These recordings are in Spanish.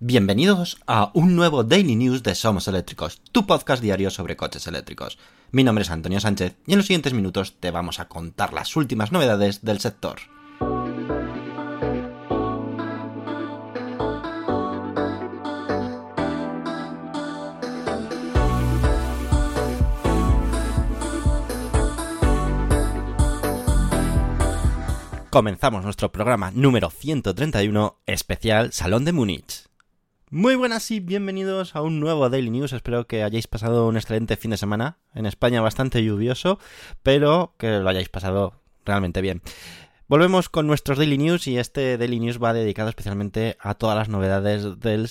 Bienvenidos a un nuevo Daily News de Somos Eléctricos, tu podcast diario sobre coches eléctricos. Mi nombre es Antonio Sánchez y en los siguientes minutos te vamos a contar las últimas novedades del sector. Comenzamos nuestro programa número 131, especial Salón de Munich. Muy buenas y bienvenidos a un nuevo Daily News. Espero que hayáis pasado un excelente fin de semana. En España bastante lluvioso, pero que lo hayáis pasado realmente bien. Volvemos con nuestros Daily News y este Daily News va dedicado especialmente a todas las novedades del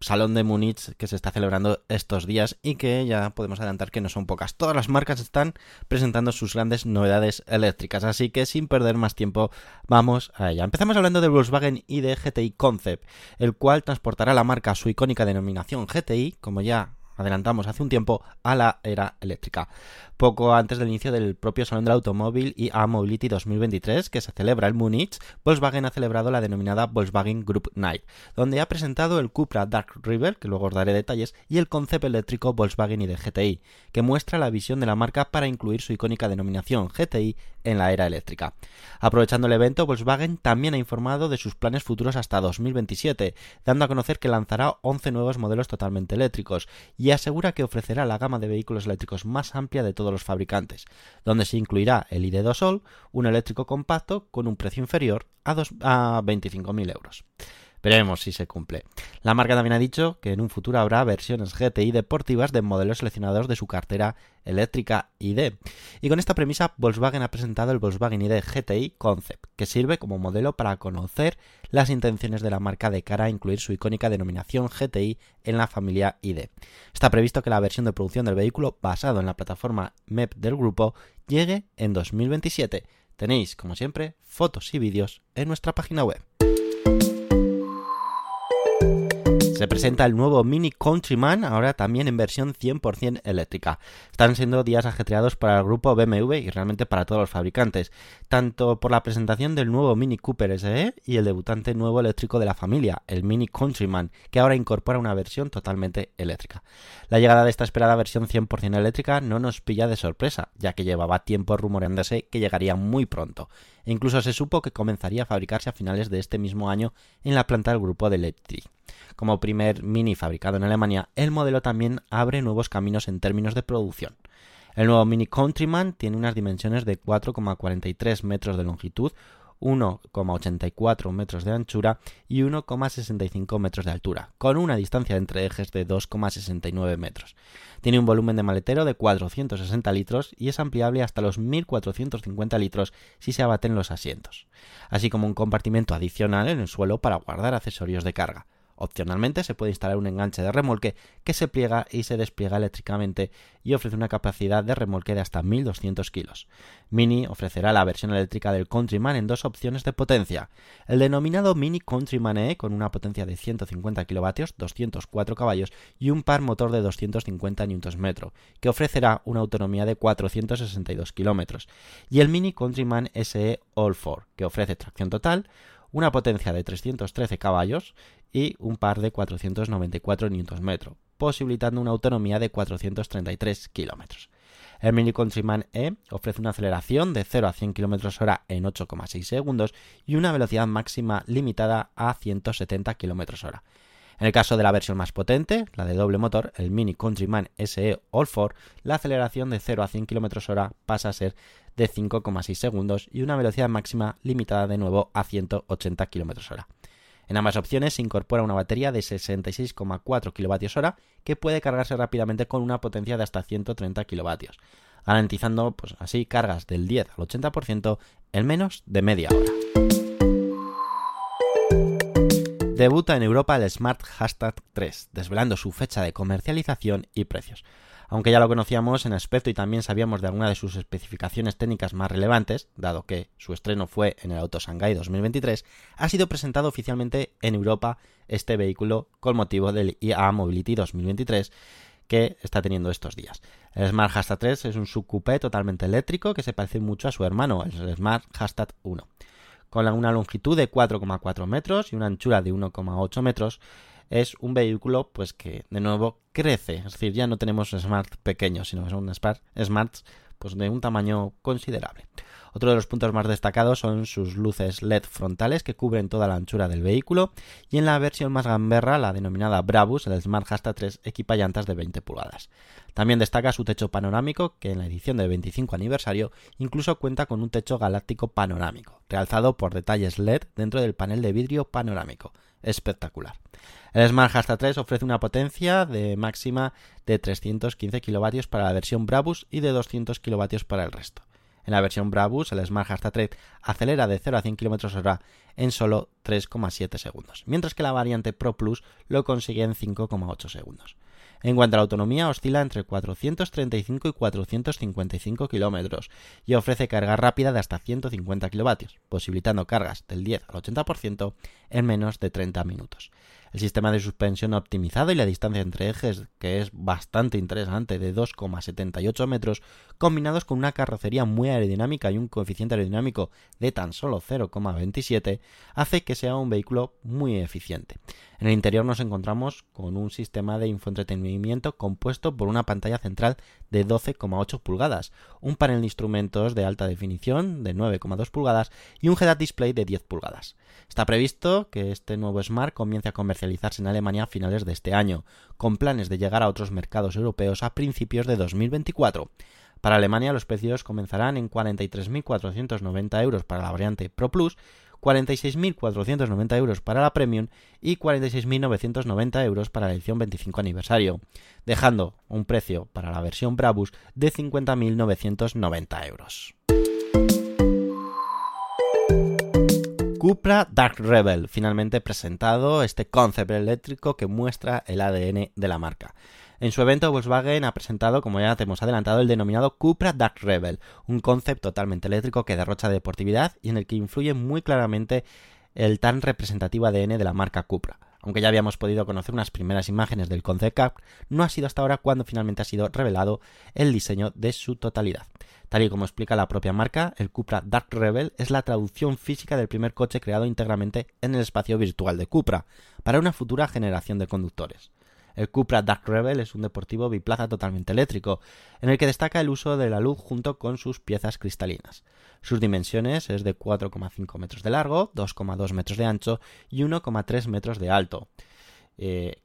Salón de Múnich que se está celebrando estos días y que ya podemos adelantar que no son pocas. Todas las marcas están presentando sus grandes novedades eléctricas, así que sin perder más tiempo vamos a ella. Empezamos hablando del Volkswagen ID GTI Concept, el cual transportará la marca a su icónica denominación GTI, como ya adelantamos hace un tiempo, a la era eléctrica. Poco antes del inicio del propio Salón del Automóvil IAA Mobility 2023, que se celebra en Múnich, Volkswagen ha celebrado la denominada Volkswagen Group Night, donde ha presentado el Cupra Dark River, que luego os daré detalles, y el concepto eléctrico Volkswagen ID GTI, que muestra la visión de la marca para incluir su icónica denominación GTI en la era eléctrica. Aprovechando el evento, Volkswagen también ha informado de sus planes futuros hasta 2027, dando a conocer que lanzará 11 nuevos modelos totalmente eléctricos, y asegura que ofrecerá la gama de vehículos eléctricos más amplia de todos los fabricantes, donde se incluirá el ID.2 All, un eléctrico compacto con un precio inferior a 25.000 euros. Veremos si se cumple. La marca también ha dicho que en un futuro habrá versiones GTI deportivas de modelos seleccionados de su cartera eléctrica ID. Y con esta premisa, Volkswagen ha presentado el Volkswagen ID GTI Concept, que sirve como modelo para conocer las intenciones de la marca de cara a incluir su icónica denominación GTI en la familia ID. Está previsto que la versión de producción del vehículo, basado en la plataforma MEB del grupo, llegue en 2027. Tenéis, como siempre, fotos y vídeos en nuestra página web. Se presenta el nuevo Mini Countryman, ahora también en versión 100% eléctrica. Están siendo días ajetreados para el grupo BMW y realmente para todos los fabricantes, tanto por la presentación del nuevo Mini Cooper SE y el debutante nuevo eléctrico de la familia, el Mini Countryman, que ahora incorpora una versión totalmente eléctrica. La llegada de esta esperada versión 100% eléctrica no nos pilla de sorpresa, ya que llevaba tiempo rumoreándose que llegaría muy pronto. E incluso se supo que comenzaría a fabricarse a finales de este mismo año en la planta del grupo de Leipzig. Como primer Mini fabricado en Alemania, el modelo también abre nuevos caminos en términos de producción. El nuevo Mini Countryman tiene unas dimensiones de 4,43 metros de longitud, 1,84 metros de anchura y 1,65 metros de altura, con una distancia entre ejes de 2,69 metros. Tiene un volumen de maletero de 460 litros y es ampliable hasta los 1.450 litros si se abaten los asientos, así como un compartimento adicional en el suelo para guardar accesorios de carga. Opcionalmente se puede instalar un enganche de remolque que se pliega y se despliega eléctricamente y ofrece una capacidad de remolque de hasta 1.200 kilos. Mini ofrecerá la versión eléctrica del Countryman en dos opciones de potencia. El denominado Mini Countryman E con una potencia de 150 kilovatios, 204 caballos y un par motor de 250 Nm, que ofrecerá una autonomía de 462 kilómetros. Y el Mini Countryman SE All4, que ofrece tracción total, una potencia de 313 caballos y un par de 494 Nm, posibilitando una autonomía de 433 km. El Mini Countryman E ofrece una aceleración de 0 a 100 km/h en 8,6 segundos y una velocidad máxima limitada a 170 km/h. En el caso de la versión más potente, la de doble motor, el Mini Countryman SE All4, la aceleración de 0 a 100 km/h pasa a ser de 5,6 segundos y una velocidad máxima limitada de nuevo a 180 km/h. En ambas opciones se incorpora una batería de 66,4 kWh que puede cargarse rápidamente con una potencia de hasta 130 kW, garantizando así cargas del 10 al 80% en menos de media hora. debuta en Europa el Smart #3, desvelando su fecha de comercialización y precios. Aunque ya lo conocíamos en aspecto y también sabíamos de alguna de sus especificaciones técnicas más relevantes, dado que su estreno fue en el Auto Shanghai 2023, ha sido presentado oficialmente en Europa este vehículo con motivo del IAA Mobility 2023 que está teniendo estos días. El Smart #3 es un subcoupé totalmente eléctrico que se parece mucho a su hermano, el Smart #1. Con una longitud de 4,4 metros y una anchura de 1,8 metros, es un vehículo pues que de nuevo crece, es decir, ya no tenemos Smart pequeño, sino que son Smarts pues de un tamaño considerable. Otro de los puntos más destacados son sus luces LED frontales que cubren toda la anchura del vehículo, y en la versión más gamberra, la denominada Brabus, el Smart #3 equipa llantas de 20 pulgadas. También destaca su techo panorámico, que en la edición del 25 aniversario incluso cuenta con un techo galáctico panorámico, realzado por detalles LED dentro del panel de vidrio panorámico. Espectacular. El Smart #3 ofrece una potencia de máxima de 315 kilovatios para la versión Brabus y de 200 kilovatios para el resto. En la versión Brabus, el Smart #3 acelera de 0 a 100 km/h en solo 3,7 segundos, mientras que la variante Pro Plus lo consigue en 5,8 segundos. En cuanto a la autonomía, oscila entre 435 y 455 km y ofrece carga rápida de hasta 150 kW, posibilitando cargas del 10 al 80% en menos de 30 minutos. El sistema de suspensión optimizado y la distancia entre ejes, que es bastante interesante, de 2,78 metros, combinados con una carrocería muy aerodinámica y un coeficiente aerodinámico de tan solo 0,27, hace que sea un vehículo muy eficiente. En el interior nos encontramos con un sistema de infoentretenimiento compuesto por una pantalla central de 12,8 pulgadas, un panel de instrumentos de alta definición de 9,2 pulgadas y un Head-Up Display de 10 pulgadas. Está previsto que este nuevo Smart comience a comercializarse en Alemania a finales de este año, con planes de llegar a otros mercados europeos a principios de 2024. Para Alemania los precios comenzarán en 43.490 € para la variante Pro Plus, 46.490 € para la Premium y 46.990 € para la edición 25 aniversario, dejando un precio para la versión Brabus de 50.990 €. Cupra DarkRebel, finalmente presentado este concept eléctrico que muestra el ADN de la marca. En su evento, Volkswagen ha presentado, como ya te hemos adelantado, el denominado Cupra DarkRebel, un concept totalmente eléctrico que derrocha deportividad y en el que influye muy claramente el tan representativo ADN de la marca Cupra. Aunque ya habíamos podido conocer unas primeras imágenes del concept car, no ha sido hasta ahora cuando finalmente ha sido revelado el diseño de su totalidad. Tal y como explica la propia marca, el Cupra DarkRebel es la traducción física del primer coche creado íntegramente en el espacio virtual de Cupra, para una futura generación de conductores. El Cupra DarkRebel es un deportivo biplaza totalmente eléctrico, en el que destaca el uso de la luz junto con sus piezas cristalinas. Sus dimensiones es de 4,5 metros de largo, 2,2 metros de ancho y 1,3 metros de alto.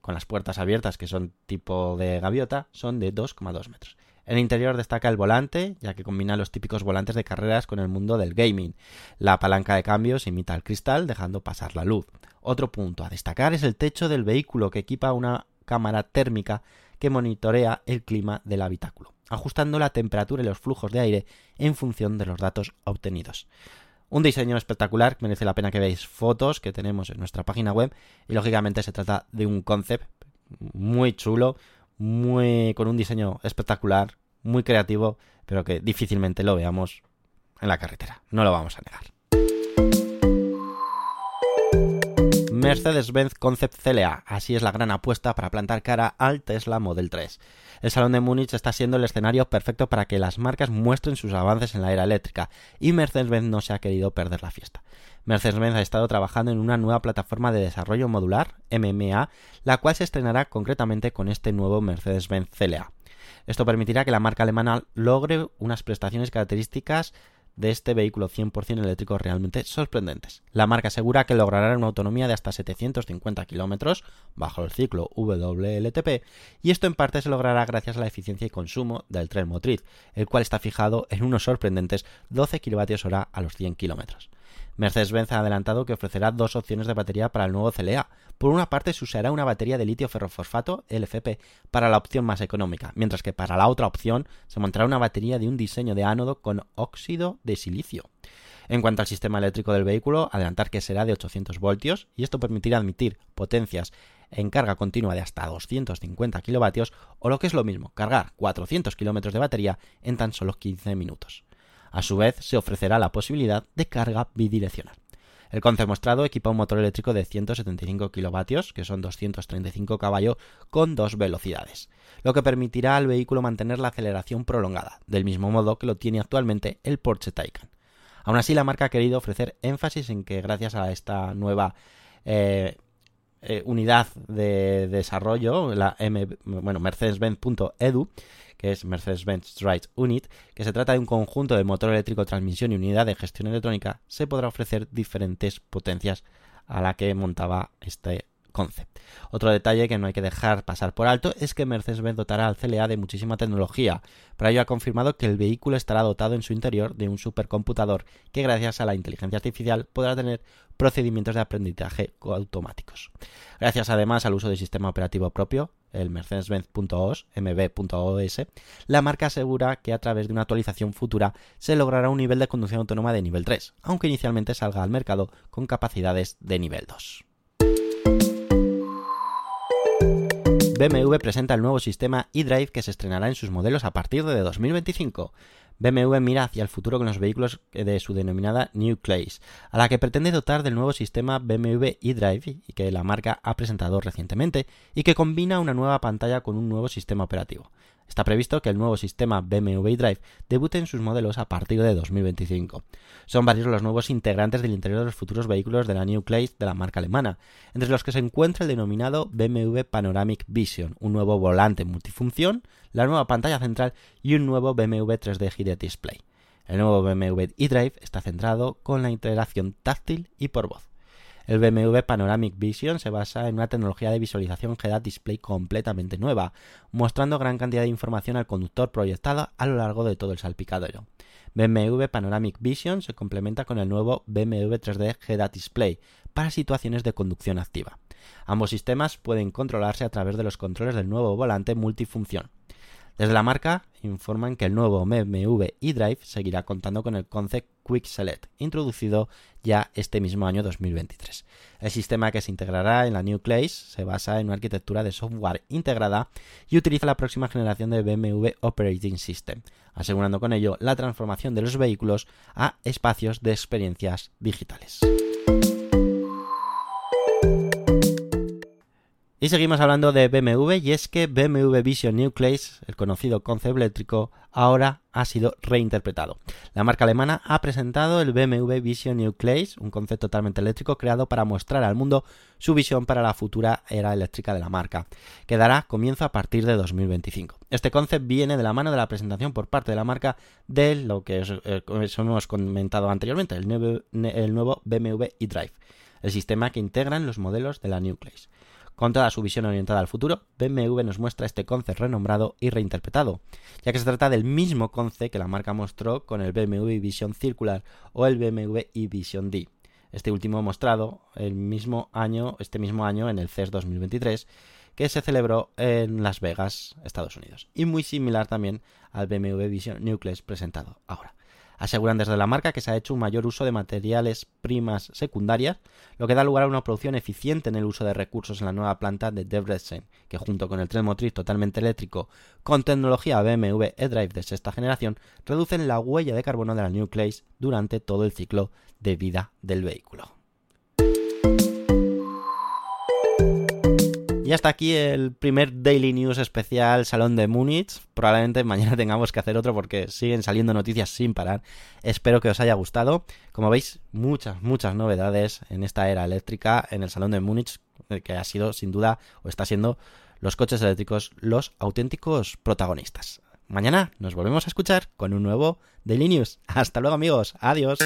Con las puertas abiertas, que son tipo de gaviota, son de 2,2 metros. En el interior destaca el volante, ya que combina los típicos volantes de carreras con el mundo del gaming. La palanca de cambios imita el cristal, dejando pasar la luz. Otro punto a destacar es el techo del vehículo, que equipa una cámara térmica que monitorea el clima del habitáculo, ajustando la temperatura y los flujos de aire en función de los datos obtenidos. Un diseño espectacular, merece la pena que veáis fotos que tenemos en nuestra página web, y lógicamente se trata de un concept muy chulo, con un diseño espectacular, muy creativo, pero que difícilmente lo veamos en la carretera, no lo vamos a negar. Mercedes-Benz Concept CLA, así es la gran apuesta para plantar cara al Tesla Model 3. El Salón de Munich está siendo el escenario perfecto para que las marcas muestren sus avances en la era eléctrica, y Mercedes-Benz no se ha querido perder la fiesta. Mercedes-Benz ha estado trabajando en una nueva plataforma de desarrollo modular, MMA, la cual se estrenará concretamente con este nuevo Mercedes-Benz CLA. Esto permitirá que la marca alemana logre unas prestaciones características de este vehículo 100% eléctrico realmente sorprendentes. La marca asegura que logrará una autonomía de hasta 750 km bajo el ciclo WLTP, y esto en parte se logrará gracias a la eficiencia y consumo del tren motriz, el cual está fijado en unos sorprendentes 12 kWh a los 100 km. Mercedes-Benz ha adelantado que ofrecerá dos opciones de batería para el nuevo CLA. Por una parte se usará una batería de litio ferrofosfato, LFP, para la opción más económica, mientras que para la otra opción se montará una batería de un diseño de ánodo con óxido de silicio. En cuanto al sistema eléctrico del vehículo, adelantar que será de 800 voltios y esto permitirá admitir potencias en carga continua de hasta 250 kilovatios o lo que es lo mismo, cargar 400 kilómetros de batería en tan solo 15 minutos. A su vez, se ofrecerá la posibilidad de carga bidireccional. El concepto mostrado equipa un motor eléctrico de 175 kilovatios, que son 235 caballos, con dos velocidades, lo que permitirá al vehículo mantener la aceleración prolongada, del mismo modo que lo tiene actualmente el Porsche Taycan. Aún así, la marca ha querido ofrecer énfasis en que gracias a esta nueva unidad de desarrollo, la Mercedes-Benz.edu, que es Mercedes-Benz Drive Unit, que se trata de un conjunto de motor eléctrico, transmisión y unidad de gestión electrónica, se podrá ofrecer diferentes potencias a la que montaba este concept. Otro detalle que no hay que dejar pasar por alto es que Mercedes-Benz dotará al CLA de muchísima tecnología. Para ello ha confirmado que el vehículo estará dotado en su interior de un supercomputador que gracias a la inteligencia artificial podrá tener procedimientos de aprendizaje automáticos. Gracias además al uso del sistema operativo propio, el Mercedes-Benz.os, mb.os, la marca asegura que a través de una actualización futura se logrará un nivel de conducción autónoma de nivel 3, aunque inicialmente salga al mercado con capacidades de nivel 2. BMW presenta el nuevo sistema iDrive que se estrenará en sus modelos a partir de 2025. BMW mira hacia el futuro con los vehículos de su denominada New Class, a la que pretende dotar del nuevo sistema BMW iDrive y que la marca ha presentado recientemente y que combina una nueva pantalla con un nuevo sistema operativo. Está previsto que el nuevo sistema BMW iDrive debute en sus modelos a partir de 2025. Son varios los nuevos integrantes del interior de los futuros vehículos de la New Class de la marca alemana, entre los que se encuentra el denominado BMW Panoramic Vision, un nuevo volante multifunción, la nueva pantalla central y un nuevo BMW 3D Head-Up Display. El nuevo BMW iDrive está centrado con la interacción táctil y por voz. El BMW Panoramic Vision se basa en una tecnología de visualización Head-Up Display completamente nueva, mostrando gran cantidad de información al conductor proyectada a lo largo de todo el salpicadero. BMW Panoramic Vision se complementa con el nuevo BMW 3D Head-Up Display para situaciones de conducción activa. Ambos sistemas pueden controlarse a través de los controles del nuevo volante multifunción. Desde la marca informan que el nuevo BMW iDrive seguirá contando con el concept Quick Select, introducido ya este mismo año 2023. El sistema que se integrará en la New Class se basa en una arquitectura de software integrada y utiliza la próxima generación de BMW Operating System, asegurando con ello la transformación de los vehículos a espacios de experiencias digitales. Y seguimos hablando de BMW, y es que BMW Vision New Class, el conocido concepto eléctrico, ahora ha sido reinterpretado. La marca alemana ha presentado el BMW Vision New Class, un concepto totalmente eléctrico creado para mostrar al mundo su visión para la futura era eléctrica de la marca, que dará comienzo a partir de 2025. Este concepto viene de la mano de la presentación por parte de la marca de lo que hemos comentado anteriormente, el nuevo BMW iDrive, el sistema que integran los modelos de la New Class. Con toda su visión orientada al futuro, BMW nos muestra este concepto renombrado y reinterpretado, ya que se trata del mismo concepto que la marca mostró con el BMW Vision Circular o el BMW i Vision Dee. Este último mostrado este mismo año en el CES 2023, que se celebró en Las Vegas, Estados Unidos, y muy similar también al BMW Vision New Class presentado ahora. Aseguran desde la marca que se ha hecho un mayor uso de materiales primas secundarias, lo que da lugar a una producción eficiente en el uso de recursos en la nueva planta de Debrecen, que junto con el tren motriz totalmente eléctrico con tecnología BMW eDrive de sexta generación, reducen la huella de carbono de la New Class durante todo el ciclo de vida del vehículo. Y hasta aquí el primer Daily News especial Salón de Múnich. Probablemente mañana tengamos que hacer otro porque siguen saliendo noticias sin parar. Espero que os haya gustado. Como veis, muchas novedades en esta era eléctrica en el Salón de Múnich, que ha sido sin duda o está siendo los coches eléctricos los auténticos protagonistas. Mañana nos volvemos a escuchar con un nuevo Daily News. Hasta luego, amigos. Adiós.